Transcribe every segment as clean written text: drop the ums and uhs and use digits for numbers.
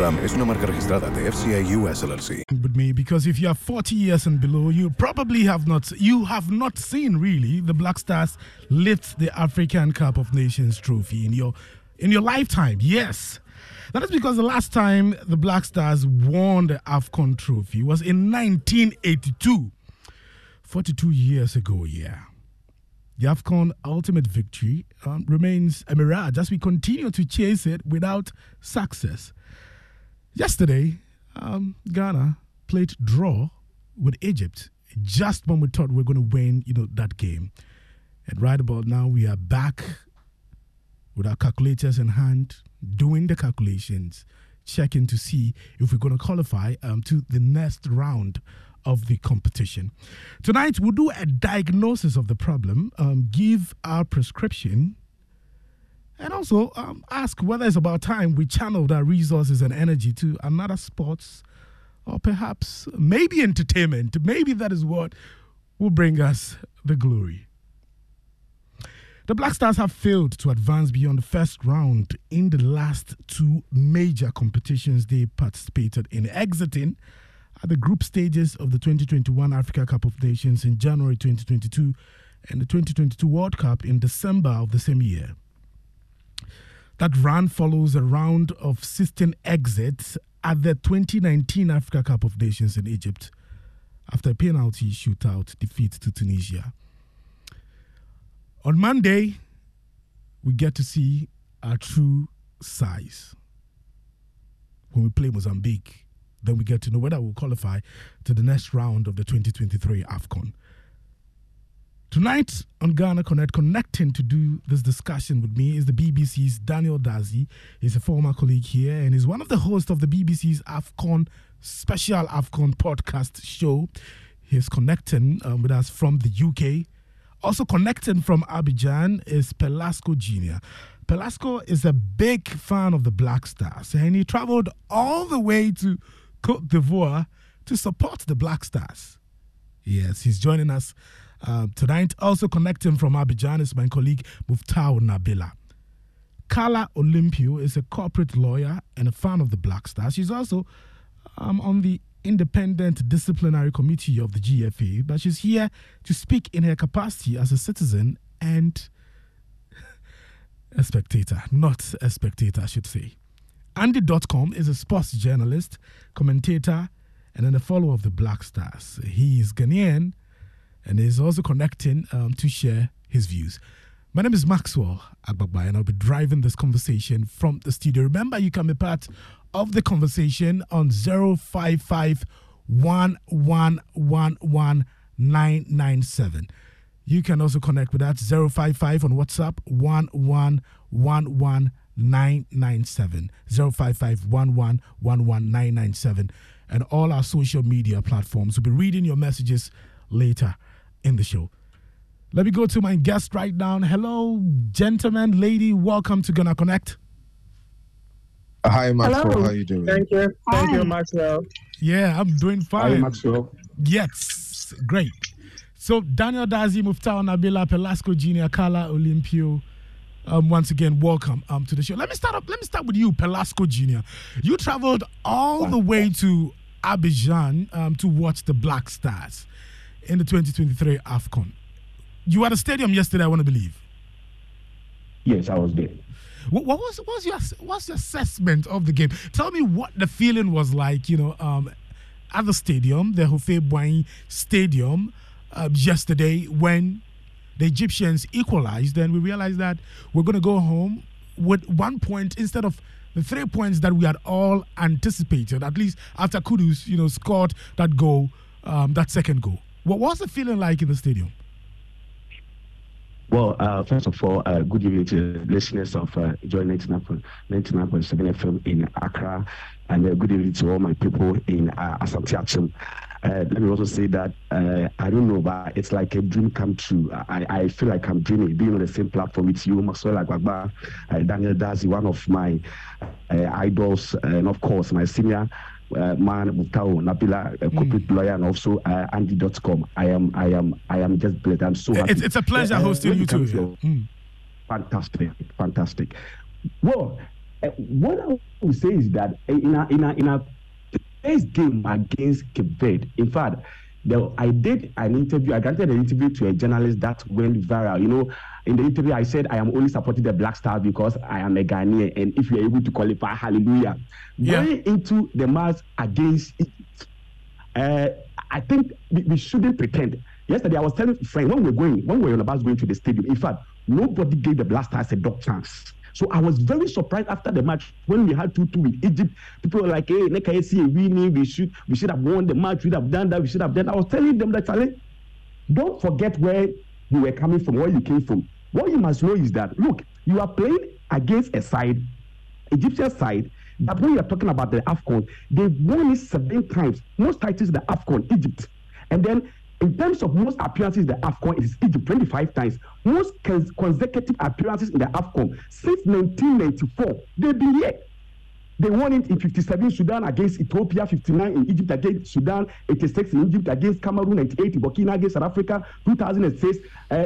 RAM es una marca registrada de FCA US LLC. With me, because if you are 40 years and below, you probably have not seen really the Black Stars lift the African Cup of Nations trophy in your lifetime. Yes. That is because the last time the Black Stars won the AFCON trophy was in 1982. 42 years ago, yeah. The AFCON ultimate victory remains a mirage as we continue to chase it without success. Yesterday, Ghana played draw with Egypt just when we thought we were going to win that game. And right about now, we are back with our calculators in hand, doing the calculations, checking to see if we're going to qualify to the next round of the competition. Tonight, we'll do a diagnosis of the problem, give our prescription, and also ask whether it's about time we channeled our resources and energy to another sports or perhaps maybe entertainment. Maybe that is what will bring us the glory. The Black Stars have failed to advance beyond the first round in the last two major competitions they participated in, exiting at the group stages of the 2021 Africa Cup of Nations in January 2022 and the 2022 World Cup in December of the same year. That round follows a round of 16 exits at the 2019 Africa Cup of Nations in Egypt after a penalty shootout defeat to Tunisia. On Monday, we get to see our true size when we play Mozambique. Then we get to know whether we'll qualify to the next round of the 2023 AFCON. Tonight on Ghana Connect, connecting to do this discussion with me is the BBC's Daniel Dazi. He's a former colleague here and is one of the hosts of the BBC's AFCON, special AFCON podcast show. He's connecting with us from the UK. Also connecting from Abidjan is Pelasco Jr. Pelasco is a big fan of the Black Stars and he traveled all the way to Cote d'Ivoire to support the Black Stars. Yes, he's joining us tonight. Also connecting from Abidjan is my colleague Muftawu Nabila. Carla Olympio is a corporate lawyer and a fan of the Black Stars. She's also on the Independent Disciplinary Committee of the GFA, but she's here to speak in her capacity as a citizen and a spectator, not a spectator, I should say. Andy.com is a sports journalist, commentator, and then a follower of the Black Stars. He is Ghanaian and is also connecting to share his views. My name is Maxwell Agbabai, and I'll be driving this conversation from the studio. Remember, you can be part of the conversation on 055-111-197. You can also connect with that 055 on WhatsApp 111-197. 055-111-197. And all our social media platforms. We'll be reading your messages later in the show. Let me go to my guest right now. Hello, gentlemen, lady. Welcome to Ghana Connect. Hi, Maxwell. Hello. How are you doing? Thank you. Thank you, Maxwell. Yeah, I'm doing fine. Hi, Maxwell. Yes, great. So, Daniel Dazi, Muftawu Nabila, Pelasco Jr., Carla Olympio, once again, welcome to the show. Let me start with you, Pelasco Jr. You traveled all the way to Abidjan to watch the Black Stars in the 2023 AFCON. You were at the stadium yesterday, I want to believe. Yes, I was there. What's your assessment of the game? Tell me what the feeling was like, at the stadium, the Houphouët Boigny Stadium, yesterday when the Egyptians equalized, and we realized that we're going to go home with 1 point instead of the 3 points that we had all anticipated, at least after Kudus, scored that goal, that second goal. What was the feeling like in the stadium? Well, first of all, good evening to the listeners of Joy 99.7 FM in Accra, and good evening to all my people in Asante Achem. Let me also say that I don't know, but it's like a dream come true. I feel like I'm dreaming, being on the same platform with you, Maxwell Agbabai, Daniel Dazi, one of my idols, and of course, my senior man, Muftawu Nabila, corporate lawyer, and also Andy.com. I am just blessed. I'm so happy. It's a pleasure hosting you too. Fantastic. Well, what I would say is that in our first game against Cape Verde, in fact, I granted an interview to a journalist that went viral. In the interview, I said I am only supporting the Black Stars because I am a Ghanaian, and if you are able to qualify, hallelujah. Yeah. Going into the match against Egypt, I think we shouldn't pretend. Yesterday, I was telling a friend, when we were on the bus going to the stadium, in fact, nobody gave the Black Stars a dog chance. So I was very surprised after the match when we had 2-2 with Egypt. People were like, hey, we should have won the match, we should have done that. I was telling them that, don't forget where you were coming from, where you came from. What you must know is that, look, you are playing against a side, Egyptian side, that when you are talking about the AFCON, they've won it 7 times. Most titles, the AFCON, Egypt. And then, in terms of most appearances in the AFCON, it is Egypt 25 times. Most consecutive appearances in the AFCON since 1994, they've been here. They won it in 57 Sudan against Ethiopia, 59 in Egypt against Sudan, 86 in Egypt against Cameroon, 98 in Burkina against South Africa, 2006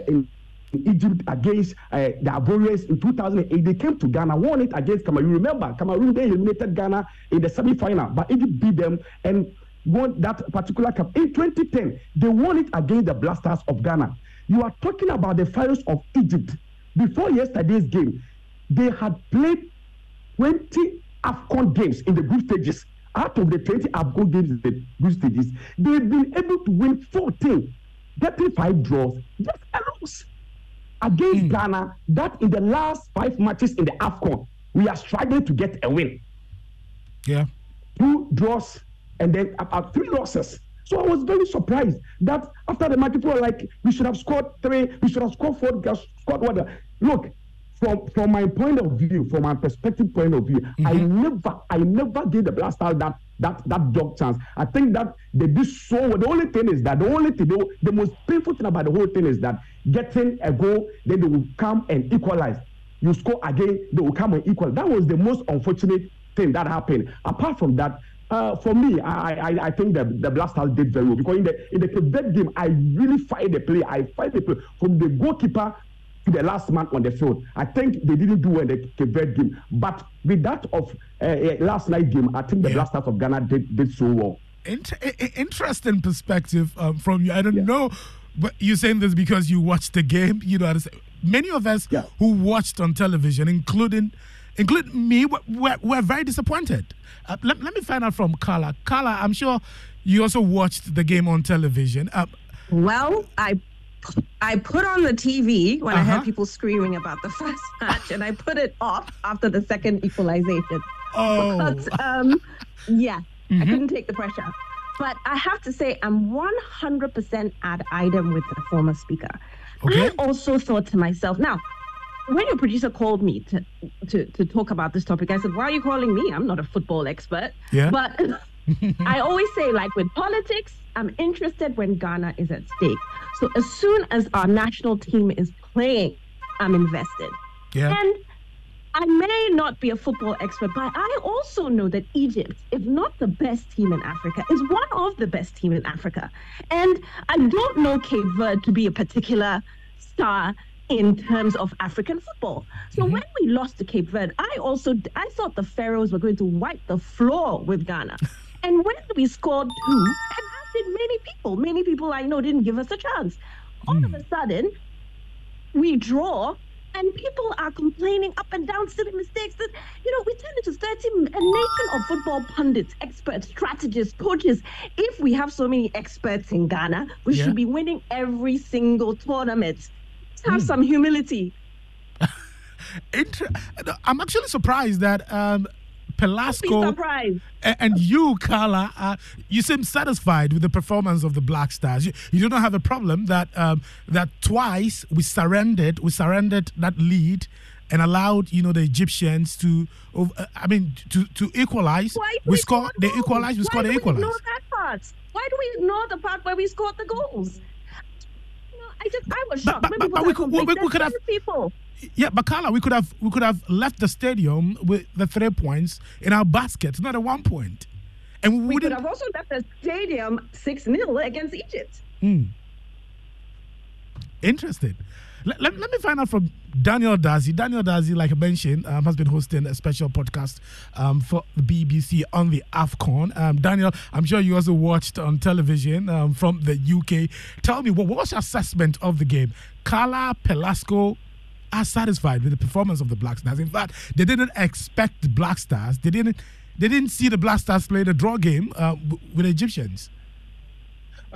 in Egypt against the Ivorians in 2008. They came to Ghana, won it against Cameroon. Remember, Cameroon, they eliminated Ghana in the semi-final, but Egypt beat them and won that particular cup. In 2010, they won it against the Black Stars of Ghana. You are talking about the Pharaohs of Egypt. Before yesterday's game, they had played 20 AFCON games in the group stages. Out of the 20 AFCON games in the group stages, they've been able to win 14, getting 5 draws, just a loss against Ghana, that in the last 5 matches in the AFCON, we are struggling to get a win. Yeah. 2 draws, and then about 3 losses. So I was very surprised that after the match, people were like, we should have scored three, we should have scored four, we should have scored one. Look, from my point of view, from my perspective point of view, I never gave the Black Stars that dog chance. I think that they did so well. The most painful thing about the whole thing is that getting a goal, then they will come and equalize. You score again, they will come and equalize. That was the most unfortunate thing that happened. Apart from that, for me, I think the Black Stars did very well, because in the Cape Verde game, I really fight the play. I fight the play from the goalkeeper to the last man on the field. I think they didn't do well in the Cape Verde game, but with that of last night game, I think the Black Stars of Ghana did so well. Interesting perspective from you. I don't know, but you're saying this because you watched the game. You know, many of us who watched on television, including me, we're very disappointed. Let me find out from Carla. Carla, I'm sure you also watched the game on television. Well, I put on the TV when I heard people screaming about the first match, and I put it off after the second equalization. Oh. Because, I couldn't take the pressure. But I have to say, I'm 100% ad idem with the former speaker. Okay. I also thought to myself, now, when your producer called me to talk about this topic, I said, why are you calling me? I'm not a football expert. Yeah. But I always say, like with politics, I'm interested when Ghana is at stake. So as soon as our national team is playing, I'm invested. Yeah. And I may not be a football expert, but I also know that Egypt, if not the best team in Africa, is one of the best team in Africa. And I don't know Cape Verde to be a particular star in terms of African football. So when we lost to Cape Verde, I thought the Pharaohs were going to wipe the floor with Ghana. And when we scored two, and as did many people I know didn't give us a chance. All of a sudden, we draw, and people are complaining up and down, silly mistakes. That, we turn into a nation of football pundits, experts, strategists, coaches. If we have so many experts in Ghana, we should be winning every single tournament. Have some humility. I'm actually surprised that Pelasco and you, Carla, you seem satisfied with the performance of the Black Stars. You do not have a problem that that twice we surrendered that lead and allowed the Egyptians to equalize. Why do we ignore that part? Why do we ignore the part where we scored the goals? I was shocked. But we could have. Yeah, but Carla, we could have left the stadium with the 3 points in our basket, not a 1 point. And we could have also left the stadium 6-0 against Egypt. Interesting. Let me find out from Daniel Dazi. Daniel Dazi, like I mentioned, has been hosting a special podcast for the BBC on the AFCON. Daniel, I'm sure you also watched on television from the UK. Tell me, what was your assessment of the game? Carla, Pelasco are satisfied with the performance of the Black Stars. In fact, they didn't expect the Black Stars. They didn't see the Black Stars play the draw game with the Egyptians.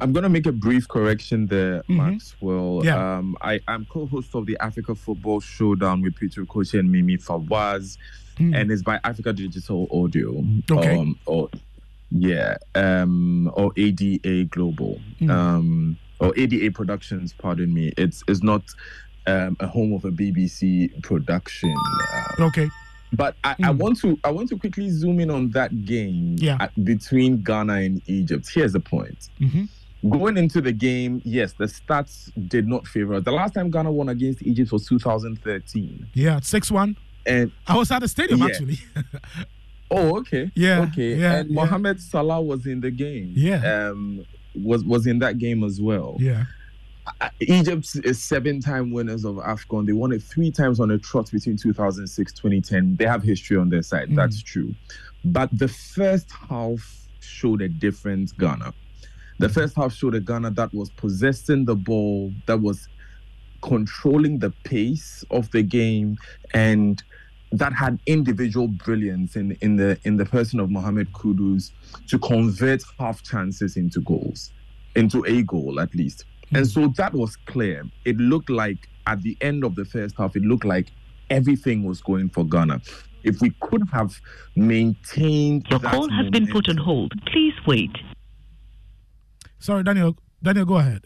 I'm going to make a brief correction there, Maxwell. Yeah. I'm co-host of the Africa Football Showdown with Peter Kochi and Mimi Fawaz, and it's by Africa Digital Audio. Okay. Or ADA Global. Or ADA Productions, pardon me. It's not a home of a BBC production. Okay. But I want to quickly zoom in on that game between Ghana and Egypt. Here's the point. Going into the game, yes, the stats did not favor us. The last time Ghana won against Egypt was 2013. Yeah, 6-1. And I was at the stadium, actually. Oh, okay. Yeah. Okay. Yeah, and Mohamed Salah was in the game. Yeah. Was in that game as well. Yeah. Egypt is 7-time winners of AFCON. They won it 3 times on a trot between 2006 and 2010. They have history on their side. That's true. But the first half showed a different Ghana. The first half showed a Ghana that was possessing the ball, that was controlling the pace of the game, and that had individual brilliance in the person of Mohamed Kudus to convert half chances into goals, into a goal at least. And so that was clear. It looked like at the end of the first half, it looked like everything was going for Ghana. If we could have maintained that momentum. Your call has been put on hold. Please wait. Sorry, Daniel, go ahead.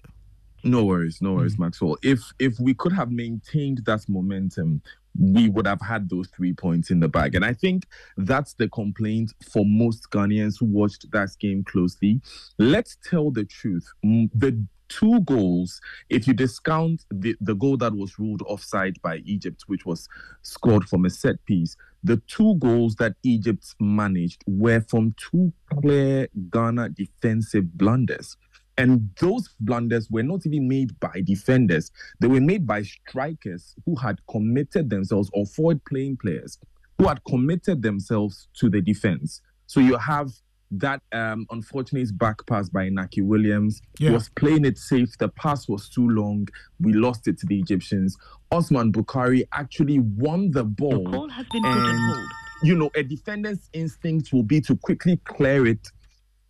No worries, Maxwell. If we could have maintained that momentum, we would have had those 3 points in the bag. And I think that's the complaint for most Ghanaians who watched that game closely. Let's tell the truth. The two goals, if you discount the goal that was ruled offside by Egypt, which was scored from a set piece, the two goals that Egypt managed were from two clear Ghana defensive blunders. And those blunders were not even made by defenders. They were made by strikers who had committed themselves, or forward-playing players who had committed themselves to the defense. So you have that unfortunate back pass by Inaki Williams. Yeah. He was playing it safe. The pass was too long. We lost it to the Egyptians. Osman Bukhari actually won the ball. The ball has been put on hold. You know, a defender's instinct will be to quickly clear it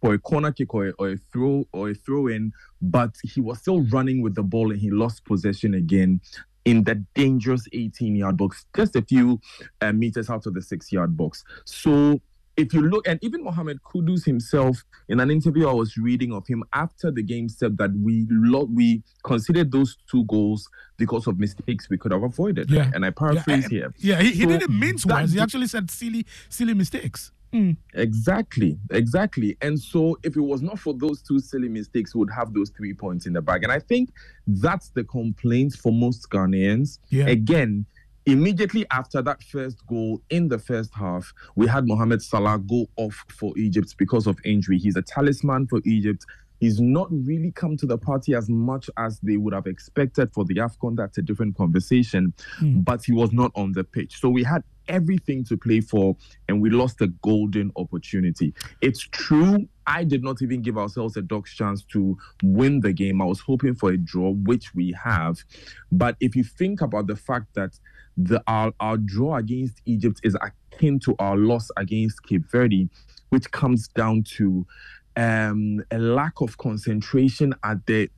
for a corner kick or a throw in, but he was still running with the ball and he lost possession again in that dangerous 18-yard box, just a few meters out of the 6-yard box. So if you look, and even Mohamed Kudus himself, in an interview I was reading of him after the game, said that we considered those two goals because of mistakes we could have avoided. Yeah. And I paraphrase here. Yeah, he didn't mince words. He actually said silly mistakes. Mm. Exactly. And so if it was not for those two silly mistakes, we would have those 3 points in the bag. And I think that's the complaint for most Ghanaians. Yeah. Again, immediately after that first goal in the first half, we had Mohamed Salah go off for Egypt because of injury. He's a talisman for Egypt. He's not really come to the party as much as they would have expected for the AFCON. That's a different conversation. Mm. But he was not on the pitch. So we had everything to play for, and we lost a golden opportunity. It's true, I did not even give ourselves a dog's chance to win the game. I was hoping for a draw, which we have. But if you think about the fact that our draw against Egypt is akin to our loss against Cape Verde, which comes down to a lack of concentration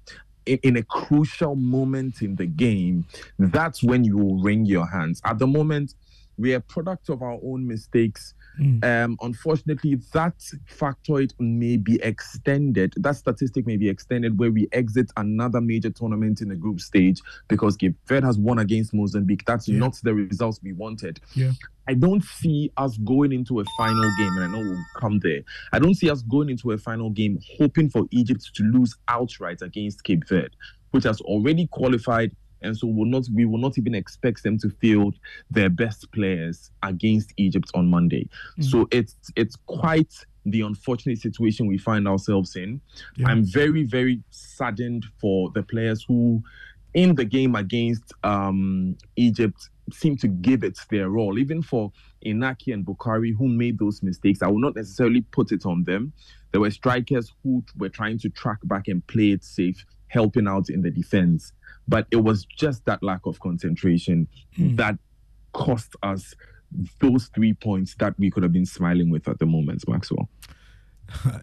in a crucial moment in the game, that's when you will wring your hands. At the moment, we are a product of our own mistakes. Mm. Unfortunately, that factoid may be extended. That statistic may be extended where we exit another major tournament in the group stage because Cape Verde has won against Mozambique. That's not the results we wanted. Yeah. I don't see us going into a final game, and I know we'll come there. I don't see us going into a final game hoping for Egypt to lose outright against Cape Verde, which has already qualified. And so we will not even expect them to field their best players against Egypt on Monday. Mm. So it's quite the unfortunate situation we find ourselves in. Yeah. I'm very, very saddened for the players who, in the game against Egypt, seem to give it their all. Even for Inaki and Bukhari, who made those mistakes, I will not necessarily put it on them. There were strikers who were trying to track back and play it safe, helping out in the defense. But it was just that lack of concentration that cost us those 3 points that we could have been smiling with at the moment, Maxwell.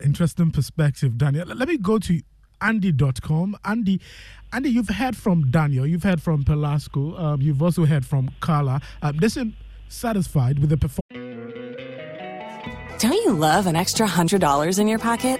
Interesting perspective, Daniel. Let me go to Andy.com. Andy, you've heard from Daniel. You've heard from Pelasco. You've also heard from Carla. They seem satisfied with the performance. Don't you love an extra $100 in your pocket?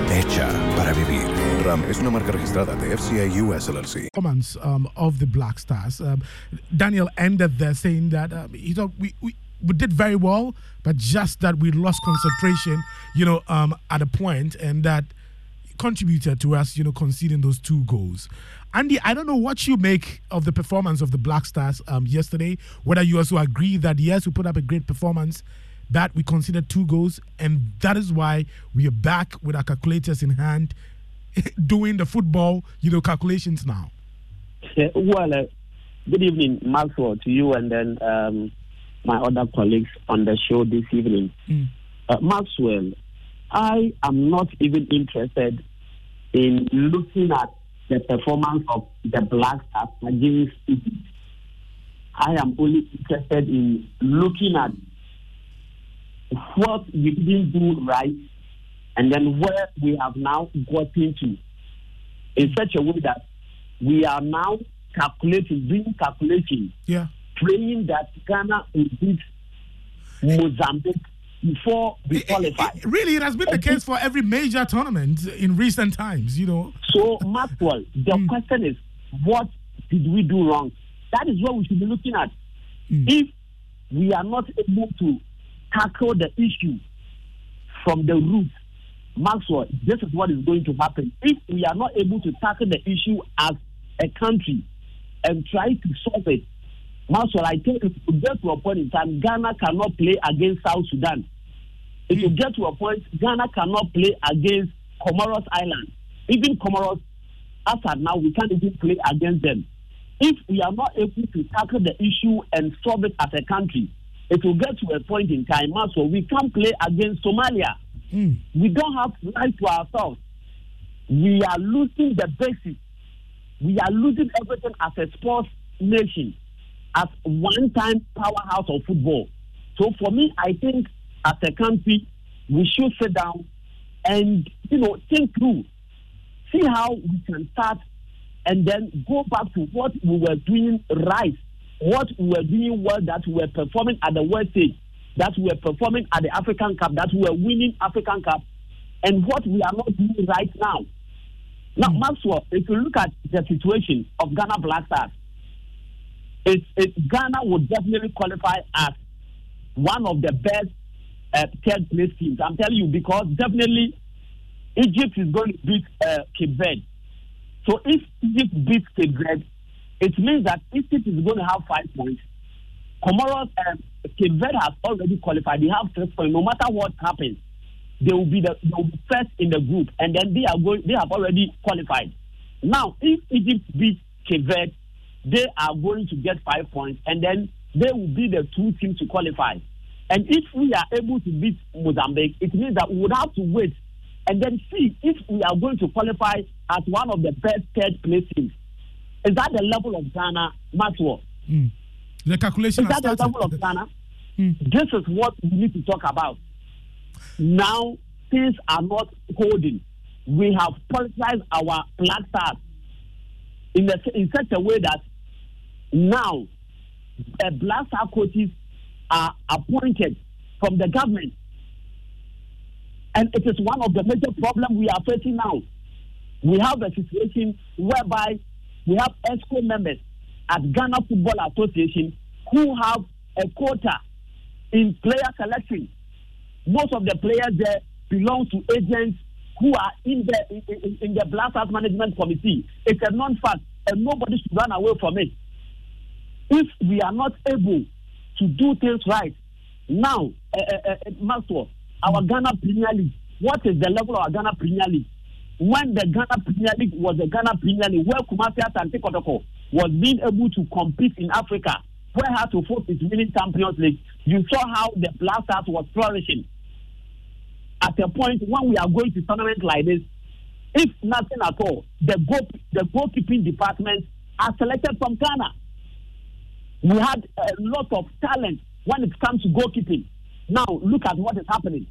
Hecha para vivir. RAM es una marca registrada de FCA US LLC. Comments of the Black Stars. Daniel ended there saying that he thought we did very well, but just that we lost concentration, at a point, and that contributed to us, conceding those two goals. Andy, I don't know what you make of the performance of the Black Stars yesterday, whether you also agree that, yes, we put up a great performance, that we conceded two goals, and that is why we are back with our calculators in hand doing the football, calculations now. Well, good evening, Maxwell, to you and then my other colleagues on the show this evening. Maxwell, I am not even interested in looking at the performance of the Black Stars against Egypt. I am only interested in looking at what we didn't do right and then where we have now gotten to in such a way that we are now doing calculations, praying that Ghana will beat Mozambique before we qualify. Really, it has been the case for every major tournament in recent times, So, Maxwell, the question is, what did we do wrong? That is what we should be looking at. If we are not able to tackle the issue from the root, Maxwell, this is what is going to happen. If we are not able to tackle the issue as a country and try to solve it, Maxwell, I think it will get to a point in time Ghana cannot play against South Sudan. It will get to a point Ghana cannot play against Comoros Island. Even Comoros, as of now, we can't even play against them. If we are not able to tackle the issue and solve it as a country, it will get to a point in time, Maxwell, we can't play against Somalia. We don't have to lie to ourselves. We are losing the basics. We are losing everything as a sports nation, as one-time powerhouse of football. So for me, I think as a country, we should sit down and, think through, see how we can start and then go back to what we were doing right, what we were doing well, that we were performing at the World Stage, that we were performing at the African Cup, that we were winning African Cup, and what we are not doing right now. Now, Maxwell, if you look at the situation of Ghana Black Stars, Ghana would definitely qualify as one of the best third-place teams. I'm telling you, because definitely Egypt is going to beat Cape Verde. So if Egypt beats Cape Verde, it means that Egypt is going to have 5 points. Comoros and Cape Verde have already qualified. They have 3 points. No matter what happens, they will be first in the group, and then they have already qualified. Now, if Egypt beats Cape Verde, they are going to get 5 points, and then they will be the two teams to qualify. And if we are able to beat Mozambique, it means that we would have to wait and then see if we are going to qualify as one of the best third-place teams. Is that the level of Ghana, Maxwell? The calculation is that the level of Ghana? This is what we need to talk about. Now, things are not holding. We have politicized our Black Stars in such a way that now the Black Star coaches are appointed from the government. And it is one of the major problems we are facing now. We have a situation whereby we have AFCON members at Ghana Football Association who have a quota in player selection. Most of the players there belong to agents who are in the Black Stars Management Committee. It's a non-fact, and nobody should run away from it. If we are not able to do things right, now, Maxwell, our Ghana Premier League, what is the level of our Ghana Premier League? When the Ghana Premier League was the Ghana Premier League, where Kumasi Asante Kotoko was being able to compete in Africa, where Hartlepool is winning Champions League, you saw how the Black Stars was flourishing. At a point when we are going to tournament like this, if nothing at all, the goalkeeping department are selected from Ghana. We had a lot of talent when it comes to goalkeeping. Now, look at what is happening.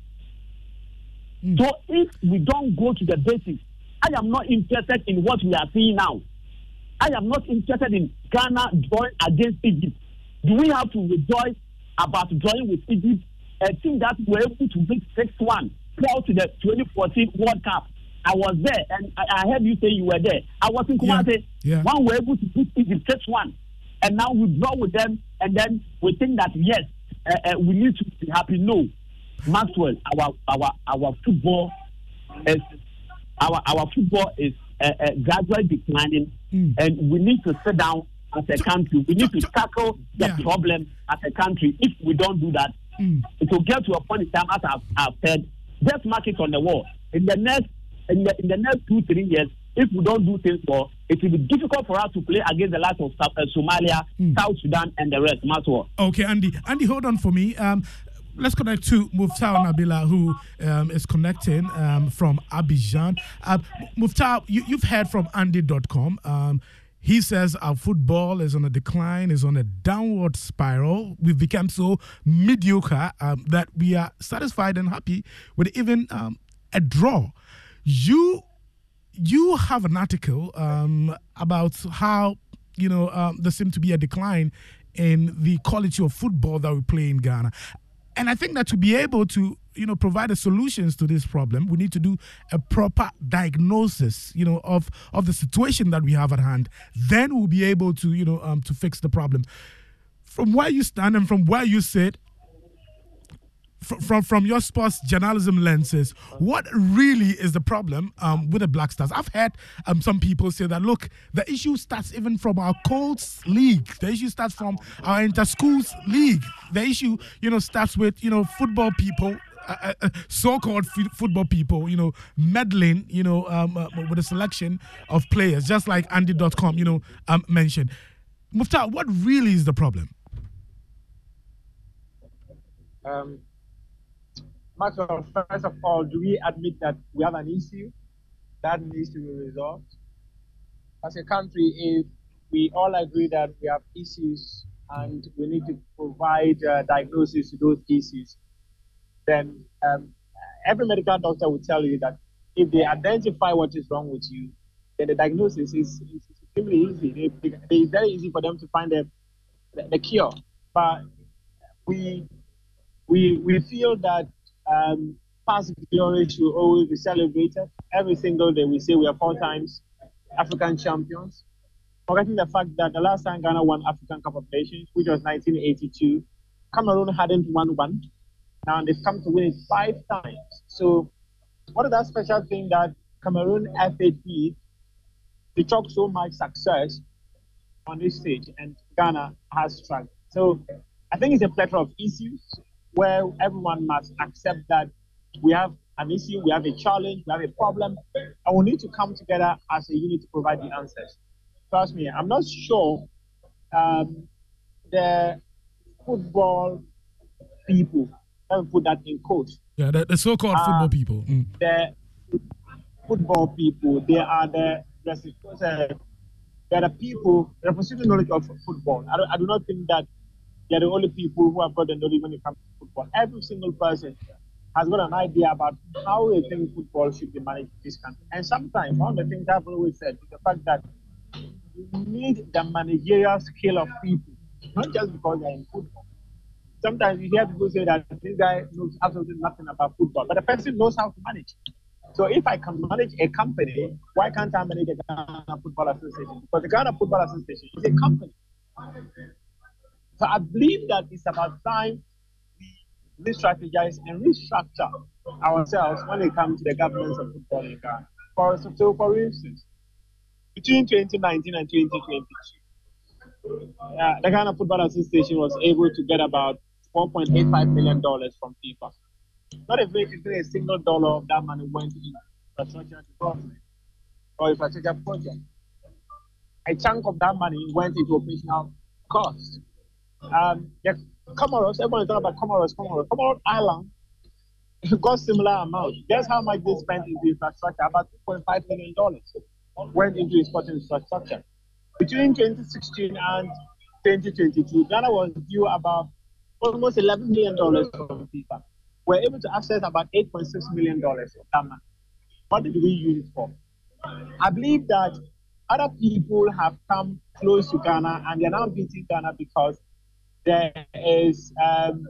So if we don't go to the basics, I am not interested in what we are seeing now. I am not interested in Ghana drawing against Egypt. Do we have to rejoice about drawing with Egypt, a team that were able to beat 6-1 prior to the 2014 World Cup. I was there, and I heard you say you were there. I was in Kumasi. Yeah. One were able to beat Egypt 6-1, and now we draw with them, and then we think that, yes, we need to be happy. No, Maxwell, our football is gradually declining, and we need to sit down as a country. We need to tackle the problem as a country. If we don't do that, it will get to a point in time, as I've said, just mark it on the wall. In the next 2-3 years, if we don't do things well, it will be difficult for us to play against the likes of Somalia, South Sudan, and the rest. Maxwell. Okay, Andy, hold on for me. Let's connect to Muftawu Nabila, who is connecting from Abidjan. Muftawu, you've heard from Andy.com. He says our football is on a decline, is on a downward spiral. We've become so mediocre that we are satisfied and happy with even a draw. You have an article about how, there seems to be a decline in the quality of football that we play in Ghana. And I think that to be able to, provide the solutions to this problem, we need to do a proper diagnosis, of the situation that we have at hand. Then we'll be able to, to fix the problem. From where you stand and from where you sit, from your sports journalism lenses, what really is the problem with the Black Stars? I've heard some people say that, look, the issue starts even from our Colts League. The issue starts from our inter-schools league. The issue, starts with, football people, so-called football people, meddling, with the selection of players, just like Andy.com, mentioned. Muftawu, what really is the problem? Maxwell, first of all, do we admit that we have an issue that needs to be resolved? As a country, if we all agree that we have issues and we need to provide diagnosis to those issues, then every medical doctor will tell you that if they identify what is wrong with you, then the diagnosis is extremely easy. It's very easy for them to find the cure. But we feel that past glory should always be celebrated. Every single day we say we are 4 times African champions, forgetting the fact that the last time Ghana won African Cup of Nations, which was 1982, Cameroon hadn't won one. Now they've come to win it 5 times. So what is that special thing that Cameroon FA did to chalk so much success on this stage, and Ghana has struggled? So I think it's a plethora of issues, where everyone must accept that we have an issue, we have a challenge, we have a problem, and we need to come together as a unit to provide the answers. Trust me, I'm not sure the football people, let me put that in quotes. Yeah, the so-called football people. The football people, they are the people representing knowledge of football. I do not think that they're the only people who have got the knowledge when it comes to football. Every single person has got an idea about how they think football should be managed in this country. And sometimes, one of the things I've always said is the fact that you need the managerial skill of people, not just because they're in football. Sometimes you hear people say that this guy knows absolutely nothing about football, but the person knows how to manage. So if I can manage a company, why can't I manage the Ghana Football Association? Because the Ghana Football Association is a company. So I believe that it's about time we re-strategize and restructure ourselves when it comes to the governance of football in Ghana. So for instance, between 2019 and 2022, the Ghana Football Association was able to get about $4.85 million from FIFA. Not a single dollar of that money went into infrastructure development or infrastructure projects. A chunk of that money went into operational costs. Comoros, everyone is talking about Comoros. Comoros Island got similar amount. Guess how much they spent into infrastructure? About $2.5 million went into sporting infrastructure. Between 2016 and 2022, Ghana was due about almost $11 million from FIFA. We were able to access about $8.6 million in Ghana. What did we use it for? I believe that other people have come close to Ghana and they are now beating Ghana because there is the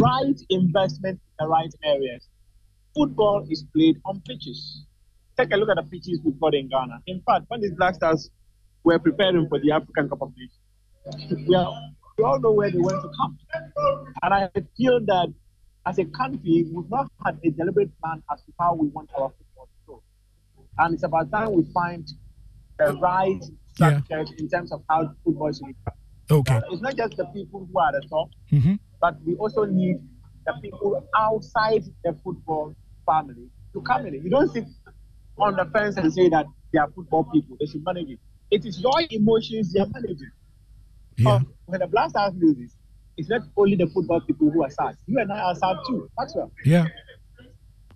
right investment in the right areas. Football is played on pitches. Take a look at the pitches we've got in Ghana. In fact, when these Black Stars were preparing for the African Cup of Nations, we all know where they went to come. And I feel that as a country, we've not had a deliberate plan as to how we want our football to go. And it's about time we find the right structures in terms of how football should be practiced. Okay. It's not just the people who are at the top, but we also need the people outside the football family to come in. You don't sit on the fence and say that they are football people. They should manage it. It is your emotions they are managing. Yeah. When the Black Stars loses, it's not only the football people who are sad. You and I are sad too, Maxwell. Yeah,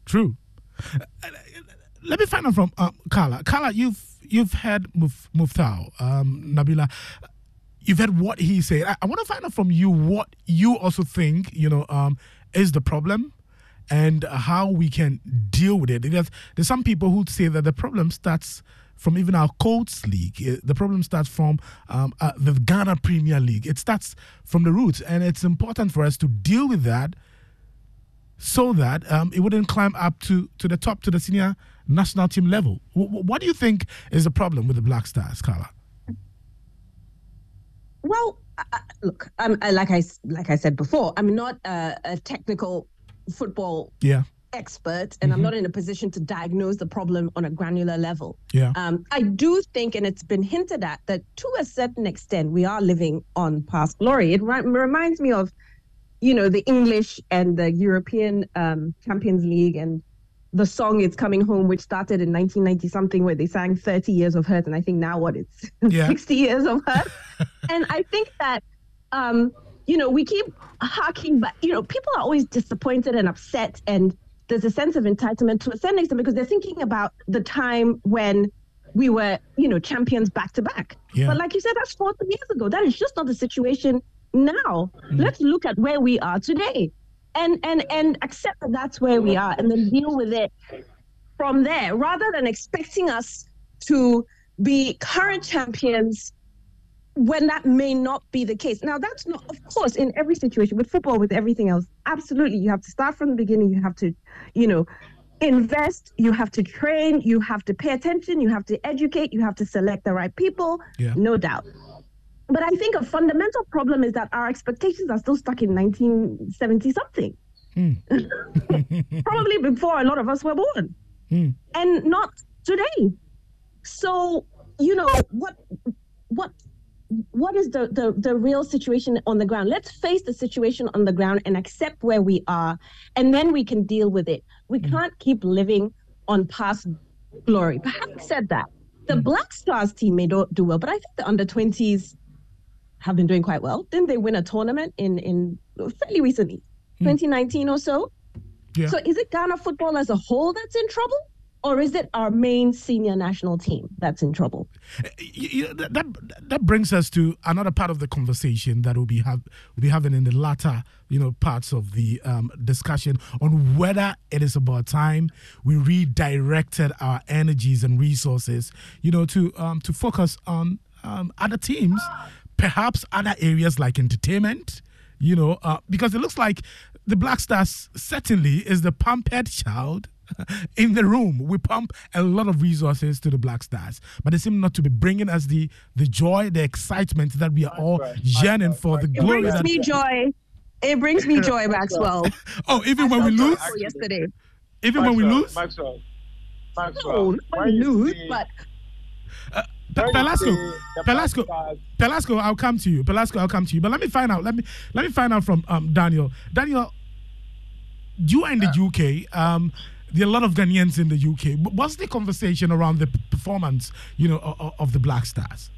true. Let me find out from Carla. Carla, you've heard Muftawu Nabila. You've heard what he said. I want to find out from you what you also think, you know, is the problem and how we can deal with it. There's some people who say that the problem starts from even our Colts League. The problem starts from the Ghana Premier League. It starts from the roots, and it's important for us to deal with that so that it wouldn't climb up to the top, to the senior national team level. What do you think is the problem with the Black Stars, Carla? Well, look, like I said before, I'm not a technical football expert, and I'm not in a position to diagnose the problem on a granular level. Yeah. I do think, and it's been hinted at, that to a certain extent, we are living on past glory. It reminds me of, you know, the English and the European Champions League and the song It's Coming Home, which started in 1990-something, where they sang 30 years of hurt, and I think now what it's 60 years of hurt. And I think that, you know, we keep harking back. You know, people are always disappointed and upset, and there's a sense of entitlement to a certain extent because they're thinking about the time when we were, you know, champions back to back. But like you said, that's 40 years ago. That is just not the situation now. Let's look at where we are today and accept that that's where we are and then deal with it from there, rather than expecting us to be current champions when that may not be the case. Now, that's not, of course, in every situation, with football, with everything else, absolutely. You have to start from the beginning. You have to, you know, invest. You have to train. You have to pay attention. You have to educate. You have to select the right people, no doubt. But I think a fundamental problem is that our expectations are still stuck in 1970-something, probably before a lot of us were born, and not today. So, you know, what is the real situation on the ground? Let's face the situation on the ground and accept where we are, and then we can deal with it. We can't keep living on past glory. But having said that, the Black Stars team may not do well, but I think the under-20s have been doing quite well. Didn't they win a tournament in fairly recently, 2019 or so? Yeah. So is it Ghana football as a whole that's in trouble? Or is it our main senior national team that's in trouble? That brings us to another part of the conversation that we'll be having in the latter, you know, parts of the discussion on whether it is about time we redirected our energies and resources, you know, to focus on other teams, perhaps other areas like entertainment, you know, because it looks like the Black Stars certainly is the pampered child in the room. We pump a lot of resources to the Black Stars, but they seem not to be bringing us the joy, the excitement that we are all yearning for. The glory. It brings me joy. It brings me joy, Maxwell. Oh, even when we lose? Yesterday. Even when we lose? Maxwell. No, we lose, but... Pelasco, I'll come to you. But let me find out. Let me find out from Daniel. Daniel, you are in the UK. There are a lot of Ghanaians in the UK. What's the conversation around the performance, you know, of the Black Stars?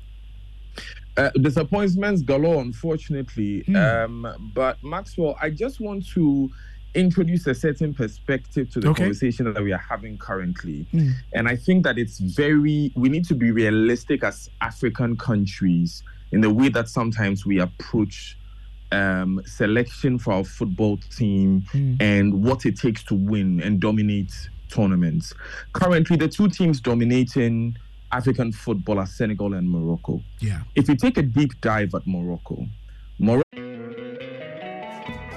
Disappointments galore, unfortunately. But Maxwell, I just want to introduce a certain perspective to the conversation that we are having currently. And I think that it's we need to be realistic as African countries in the way that sometimes we approach selection for our football team and what it takes to win and dominate tournaments. Currently, the two teams dominating African football are Senegal and Morocco. If you take a deep dive at Morocco, Don't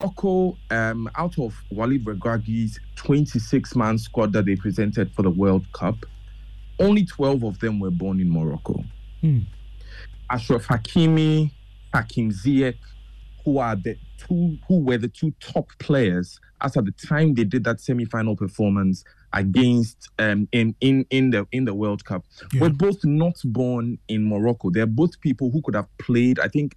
Morocco, out of Walid Regragi's 26-man squad that they presented for the World Cup, only 12 of them were born in Morocco. Ashraf Hakimi, Hakim Ziyech, who were the two top players as at the time they did that semi-final performance against in the World Cup, were both not born in Morocco. They're both people who could have played, I think,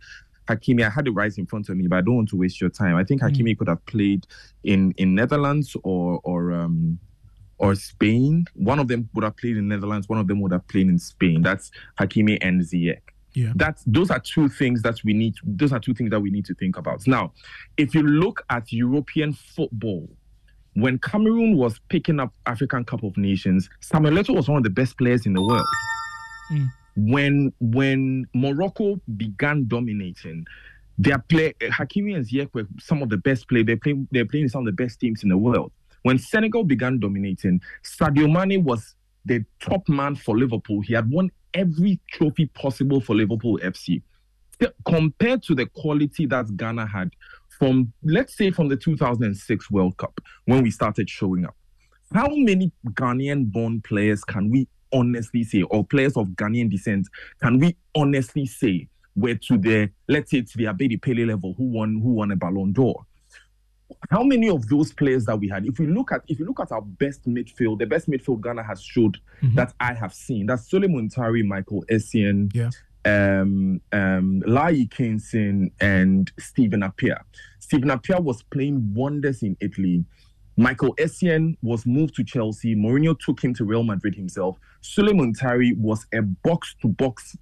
Hakimi, I had it right in front of me, but I don't want to waste your time. I think Hakimi could have played in Netherlands or Spain. One of them would have played in Netherlands. One of them would have played in Spain. That's Hakimi and Ziyech. Yeah. Those are two things that we need to think about. Now, if you look at European football, when Cameroon was picking up African Cup of Nations, Samuel Eto'o was one of the best players in the world. When Morocco began dominating, Hakimi and Ziyech were some of the best players. They're playing some of the best teams in the world. When Senegal began dominating, Sadio Mane was the top man for Liverpool. He had won every trophy possible for Liverpool FC. Compared to the quality that Ghana had from the 2006 World Cup, when we started showing up, how many Ghanaian-born players can we honestly say, or players of Ghanaian descent, can we honestly say we're to the, let's say, to the Abedi Pele level, who won a Ballon d'Or? How many of those players that we had? If you look at our best midfield, the best midfield Ghana has showed that I have seen, that's Sulley Muntari, Michael Essien, Lai Kinson, and Stephen Appiah. Stephen Appiah was playing wonders in Italy. Michael Essien was moved to Chelsea. Mourinho took him to Real Madrid himself. Sulley Muntari was a box-to-box,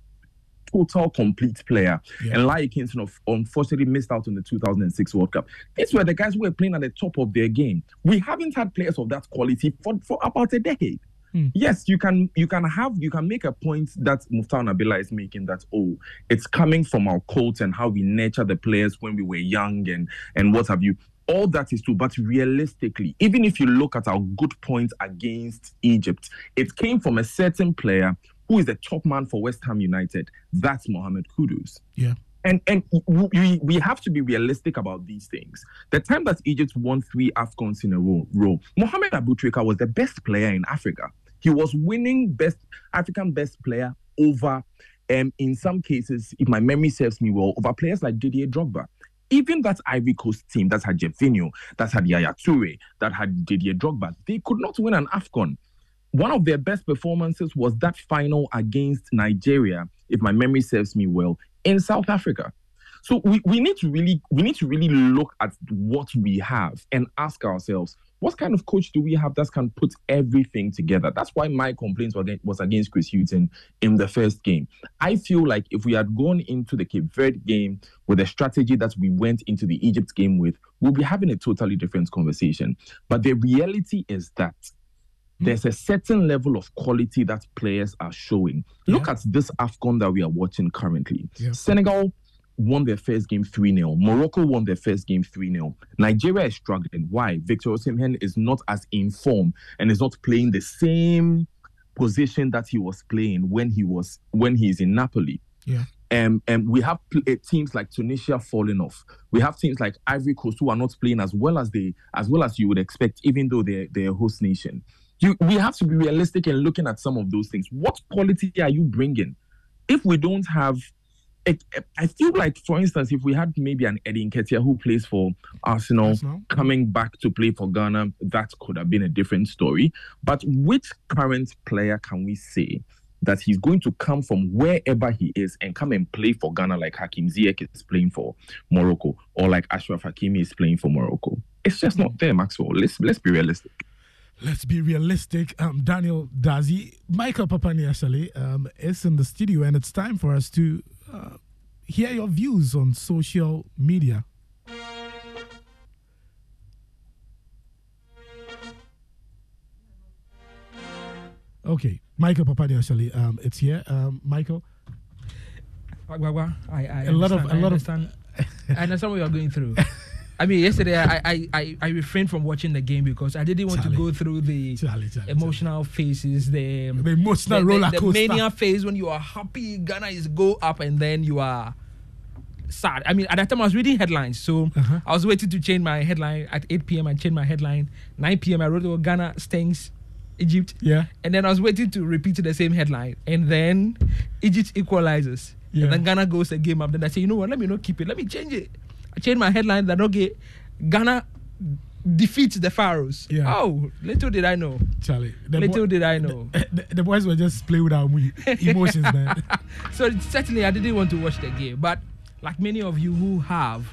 total, complete player. Yeah. And Lai Kinson unfortunately missed out on the 2006 World Cup. These were the guys who were playing at the top of their game. We haven't had players of that quality for about a decade. Yes, you can make a point that Muftawu Nabila is making, that it's coming from our cult and how we nurture the players when we were young and what have you. All that is true, but realistically, even if you look at our good points against Egypt, it came from a certain player who is the top man for West Ham United. That's Mohamed Kudus. Yeah. And we have to be realistic about these things. The time that Egypt won 3 AFCONs in a row, Mohamed Abu-Trinka was the best player in Africa. He was winning African best player over, in some cases, if my memory serves me well, over players like Didier Drogba. Even that Ivory Coast team that had Gervinho, that had Yaya Toure, that had Didier Drogba, they could not win an AFCON. One of their best performances was that final against Nigeria, if my memory serves me well, in South Africa. So we need to really look at what we have and ask ourselves, what kind of coach do we have that can put everything together? That's why my complaints was against Chris Hughton in the first game. I feel like if we had gone into the Cape Verde game with the strategy that we went into the Egypt game with, we'll be having a totally different conversation. But the reality is that there's a certain level of quality that players are showing. Look at this AFCON that we are watching currently. Yeah. Senegal won their first game 3-0. Morocco won their first game 3-0. Nigeria is struggling. Why? Victor Osimhen is not as in form and is not playing the same position that he was playing when he's in Napoli. Yeah. And we have teams like Tunisia falling off. We have teams like Ivory Coast who are not playing as well as you would expect, even though they're a host nation. We have to be realistic in looking at some of those things. What quality are you bringing? If we don't have, I feel like, for instance, if we had maybe an Eddie Nketiah who plays for Arsenal coming back to play for Ghana, that could have been a different story. But which current player can we say that he's going to come from wherever he is and come and play for Ghana like Hakim Ziyech is playing for Morocco, or like Ashraf Hakimi is playing for Morocco? It's just not there, Maxwell. Let's be realistic. Let's be realistic. Daniel Dazi, Michael Papadi is in the studio, and it's time for us to hear your views on social media. Okay, Michael Papadi, actually, it's here. Michael, I understand what you are going through. I mean, yesterday I refrained from watching the game because I didn't want to go through the emotional phases, the emotional roller coaster, the mania phase when you are happy, Ghana is go up, and then you are sad. I mean, at that time I was reading headlines, so I was waiting to change my headline at 8 p.m. I changed my headline 9 p.m. I wrote Ghana stinks Egypt, and then I was waiting to repeat the same headline, and then Egypt equalizes, and then Ghana goes a game up. Then I say, you know what? Let me not keep it. Let me change it. I changed my headline that okay, Ghana defeats the Pharaohs. Yeah. Oh, little did I know. Charlie. Little did I know. The boys were just playing with our emotions, man. So certainly I didn't want to watch the game, but like many of you who have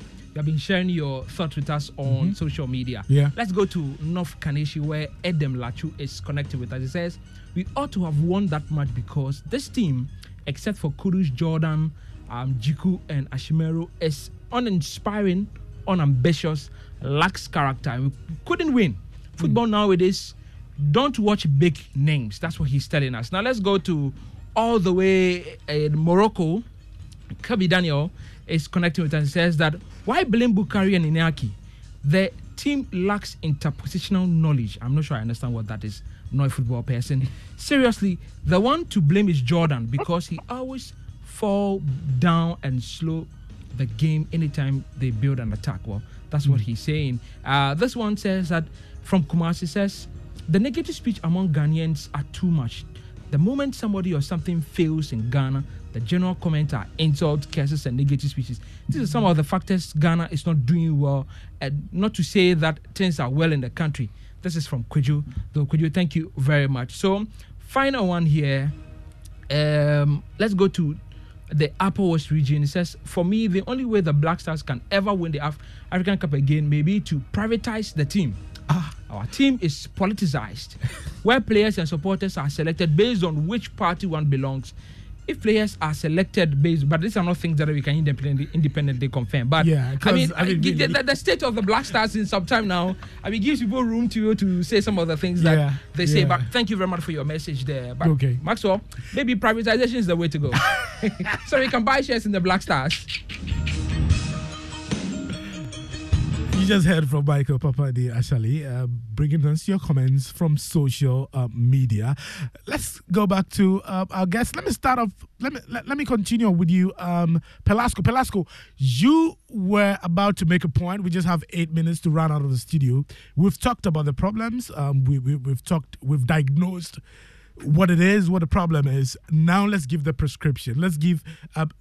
been sharing your thoughts with us on social media. Yeah. Let's go to North Kaneshi where Edem Lachu is connected with us. He says, we ought to have won that match because this team, except for Kudus, Jordan, Jiku and Ashimeru, is uninspiring, unambitious, lacks character. We couldn't win. Football nowadays, don't watch big names. That's what he's telling us. Now let's go to all the way in Morocco. Kabi Daniel is connecting with us and says that why blame Bukhari and Inaki? The team lacks interpositional knowledge. I'm not sure I understand what that is. Not a football person. Seriously, the one to blame is Jordan because he always falls down and slow the game anytime they build an attack. Well, that's what he's saying. This one says that from Kumasi says the negative speech among Ghanaians are too much. The moment somebody or something fails in Ghana, the general comments are insults, curses, and negative speeches. These are some of the factors Ghana is not doing well, and not to say that things are well in the country. This is from Kwejo. Though Kwejo, thank you very much. So, final one here. Let's go to the Upper West region. It says, for me, the only way the Black Stars can ever win the African Cup again may be to privatize the team. Our team is politicized, where players and supporters are selected based on which party one belongs. If players are selected based, but these are not things that we can independently confirm. But yeah, I mean really, the state of the Black Stars in some time now, I mean, gives people room to say some of the things that they say. But thank you very much for your message there. But okay, Maxwell, maybe privatization is the way to go. So we can buy shares in the Black Stars. You just heard from Michael Papadi, actually, bringing us your comments from social media. Let's go back to our guest. Let me start off. Let me continue with you, Pelasco. Pelasco, you were about to make a point. We just have 8 minutes to run out of the studio. We've talked about the problems. We've diagnosed what it is, what the problem is. Now let's give the prescription. Let's give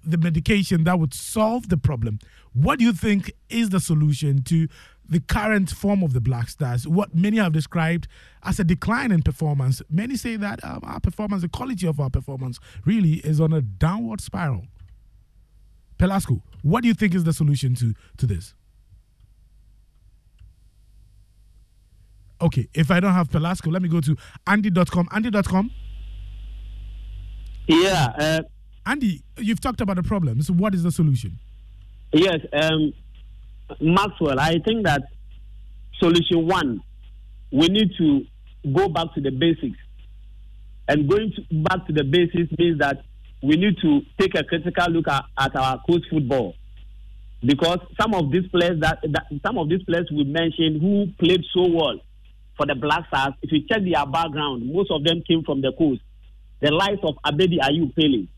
the medication that would solve the problem. What do you think is the solution to the current form of the Black Stars? What many have described as a decline in performance. Many say that our performance, the quality of our performance, really is on a downward spiral. Pelasco, what do you think is the solution to this? Okay, if I don't have Pelasco, let me go to Andy.com. Andy.com? Yeah. Andy, you've talked about the problems. What is the solution? Yes, Maxwell, I think that solution one, we need to go back to the basics. And back to the basics means that we need to take a critical look at our coach football. Because some of these players we mentioned who played so well for the Black Stars, if you check their background, most of them came from the coast. The likes of Abedi Ayew Pele,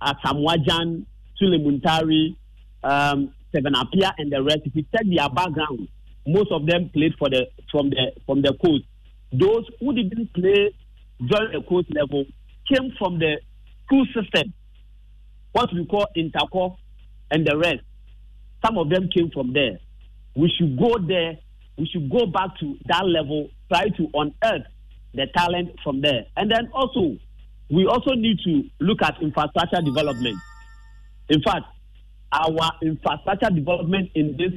Atamwajan, Sulley Muntari, Seven Apia, and the rest. If you check their background, most of them played from the coast. Those who didn't play during the coast level came from the school system, what we call interco, and the rest. Some of them came from there. We should go there. We should go back to that level, try to unearth the talent from there. And then also, we also need to look at infrastructure development. In fact, our infrastructure development in this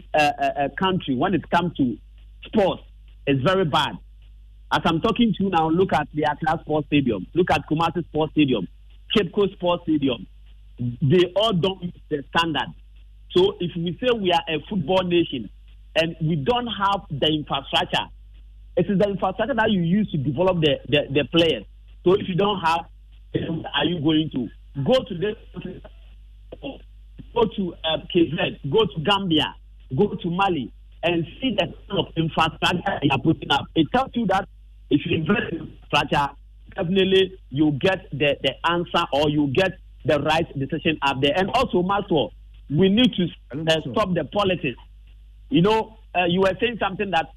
country, when it comes to sports, is very bad. As I'm talking to you now, look at the Accra Sports Stadium, look at Kumasi Sports Stadium, Cape Coast Sports Stadium. They all don't meet the standard. So if we say we are a football nation, and we don't have the infrastructure It is the infrastructure that you use to develop the players. So if you don't have, are you going to go to this country? Go to Cape Verde, go to Gambia, go to Mali, and see the kind of infrastructure you are putting up. It tells you that if you invest in infrastructure, definitely you get the answer, or you get the right decision up there. And also, Maxwell, we need to stop the politics. You know, you were saying something that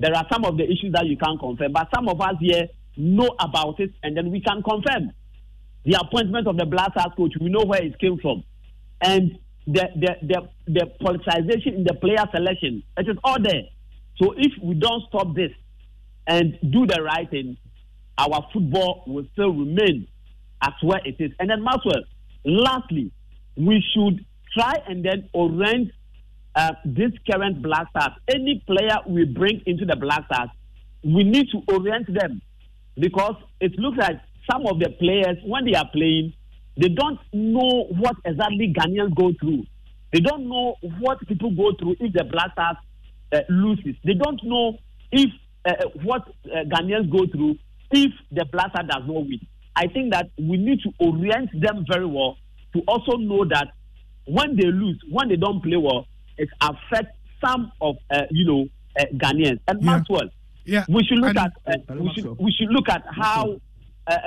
there are some of the issues that you can't confirm, but some of us here know about it, and then we can confirm. The appointment of the Black Stars coach, we know where it came from. And the politicization in the player selection, it is all there. So if we don't stop this and do the right thing, our football will still remain as where it is. And then, Maxwell, lastly, we should try and then arrange this current Black Stars. Any player we bring into the Black Stars, we need to orient them, because it looks like some of the players, when they are playing, they don't know what exactly Ghanaians go through. They don't know what people go through if the Black Stars loses. They don't know if what Ghanaians go through if the Black Stars does not win. I think that we need to orient them very well to also know that when they lose, when they don't play well, it affects some of Ghanaians. And Maxwell, we should look we should look at how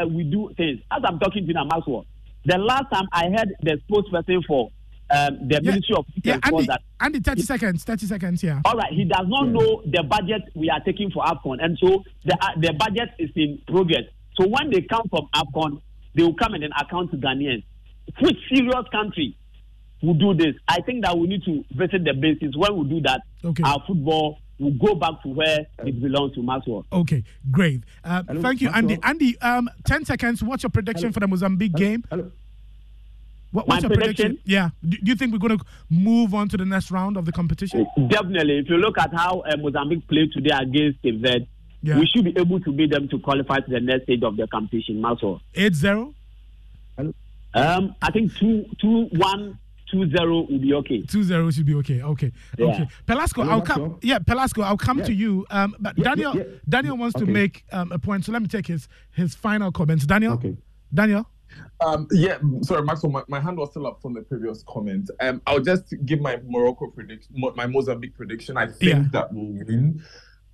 we do things. As I'm talking to you now, Maxwell, the last time I heard the spokesperson for the Ministry of Sports, that Andy, 30 seconds, yeah. All right, he does not know the budget we are taking for AFCON, and so the budget is in progress. So when they come from AFCON, they will come and then account to Ghanaians. Which serious country will do this? I think that we need to visit the basis. When we do that, our football will go back to where it belongs to, Maxwell. Okay, great. Thank you, Maxwell. Andy, 10 seconds. What's your prediction for the Mozambique game? What's your prediction? Yeah. Do you think we're going to move on to the next round of the competition? Definitely. If you look at how Mozambique played today against Cape Verde, we should be able to beat them to qualify to the next stage of the competition, Maxwell. 8-0? I think 2-1. 2-0 will be okay. 2-0 should be okay. Okay. Pelasco, I'll come. Yeah, Pelasco, I'll come to you. But Daniel wants to make a point, so let me take his final comments. Daniel. Okay. Daniel. Sorry, Maxwell, my hand was still up from the previous comment. I'll just give my Morocco prediction, my Mozambique prediction. I think that will win,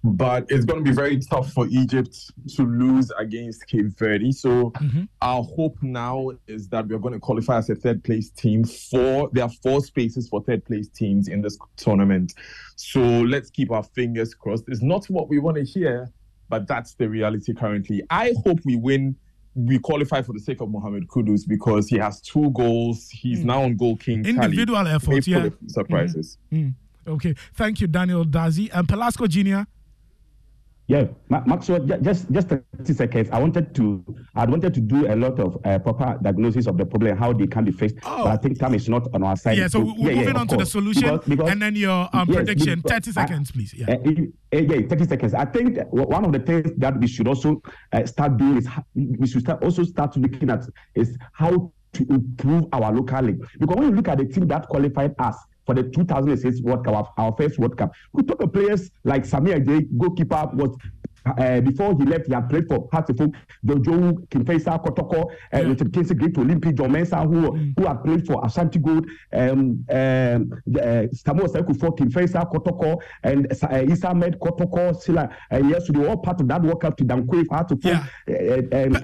but it's going to be very tough for Egypt to lose against Cape Verde. So our hope now is that we're going to qualify as a third-place team. There are 4 spaces for third-place teams in this tournament. So let's keep our fingers crossed. It's not what we want to hear, but that's the reality currently. I hope we win. We qualify for the sake of Mohamed Kudus, because he has 2 goals. He's now on goal king. Individual efforts, surprises. Okay. Thank you, Daniel Dazi. And Pelasco Jr., yeah, Maxwell, just 30 seconds. I wanted to do a lot of proper diagnosis of the problem, how they can be fixed. Oh. But I think time is not on our side. Yeah, so we're moving on to the solution, because, and then your prediction. 30 seconds, please. Yeah. 30 seconds. I think one of the things that we should also start doing is we should also start looking at is how to improve our local league. Because when you look at the team that qualified us for the 2006 World Cup, our first World Cup, we took players like Samir Ajay, goalkeeper, was before he left, he had played for Hatifuk, Dojo, Kimfesa, Kotoko, Richard Casey, Great Olympic, John Mensah, who had played for Ashanti Gold, Samuel Sekufo, Kimfesa, Kotoko, and Issa Med, Kotoko, Sila, and yes, they were all part of that World Cup to Dankwe, Hatifuk,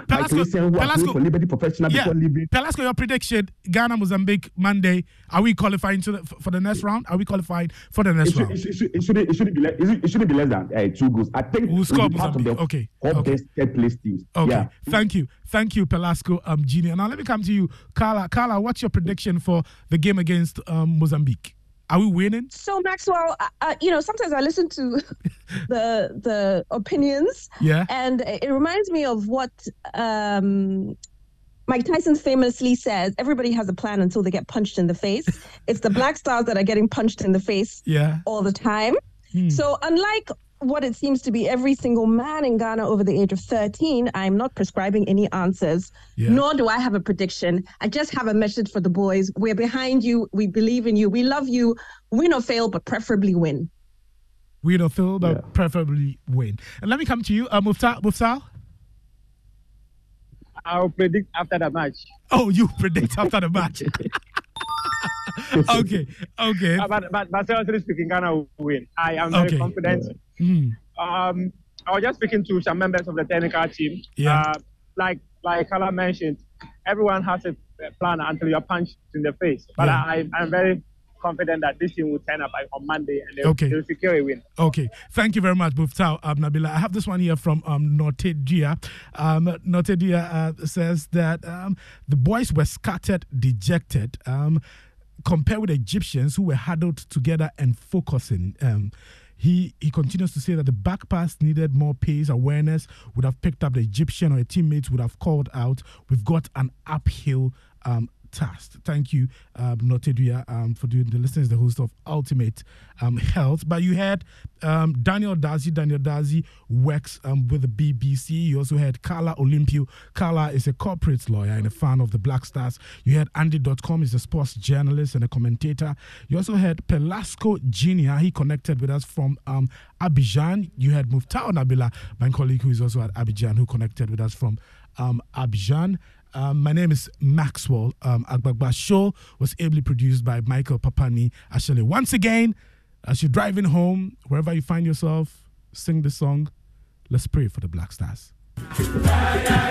Pelasco, for Liberty Professional before Liberty. Pelasco, your prediction, Ghana, Mozambique, Monday, are we qualifying for the next round? Are we qualifying for the next round? It shouldn't be less than 2 goals. I think we'll score. Thank you, Pelasco Junior. Now let me come to you, Carla, what's your prediction for the game against Mozambique? Are we winning? So Maxwell, sometimes I listen to the opinions, and it reminds me of what Mike Tyson famously says: everybody has a plan until they get punched in the face. It's the Black Stars that are getting punched in the face all the time. So unlike what it seems to be every single man in Ghana over the age of 13, I'm not prescribing any answers, nor do I have a prediction. I just have a message for the boys. We're behind you. We believe in you. We love you. Win or fail, but preferably win. Win or fill, but preferably win. And let me come to you, Muftawu. I'll predict after the match. Oh, you predict after the match. Okay. But seriously speaking, Ghana will win. I am very confident. Mm. I was just speaking to some members of the technical team. Yeah. Like Carla mentioned, everyone has a plan until you're punched in the face. But yeah. I'm very confident that this team will turn up on Monday and they'll secure a win. Okay. Thank you very much, Muftawu Nabila. I have this one here from Nortedia. Nortedia says that the boys were scattered, dejected, compared with Egyptians who were huddled together and focusing. He continues to say that the back pass needed more pace, awareness, would have picked up the Egyptian or a teammate would have called out. We've got an uphill task. Thank you, Notedia, for doing the listeners, the host of Ultimate Health. But you had Daniel Dazi. Daniel Dazi works with the BBC. You also had Carla Olympio. Carla is a corporate lawyer and a fan of the Black Stars. You had Andy.com, is a sports journalist and a commentator. You also had Pelasco Jr. He connected with us from Abidjan. You had Muftawu Nabila, my colleague who is also at Abidjan, who connected with us from Abidjan. My name is Maxwell Agbabai. Show was ably produced by Michael Papadi. Actually, once again, as you're driving home, wherever you find yourself, sing the song. Let's pray for the Black Stars.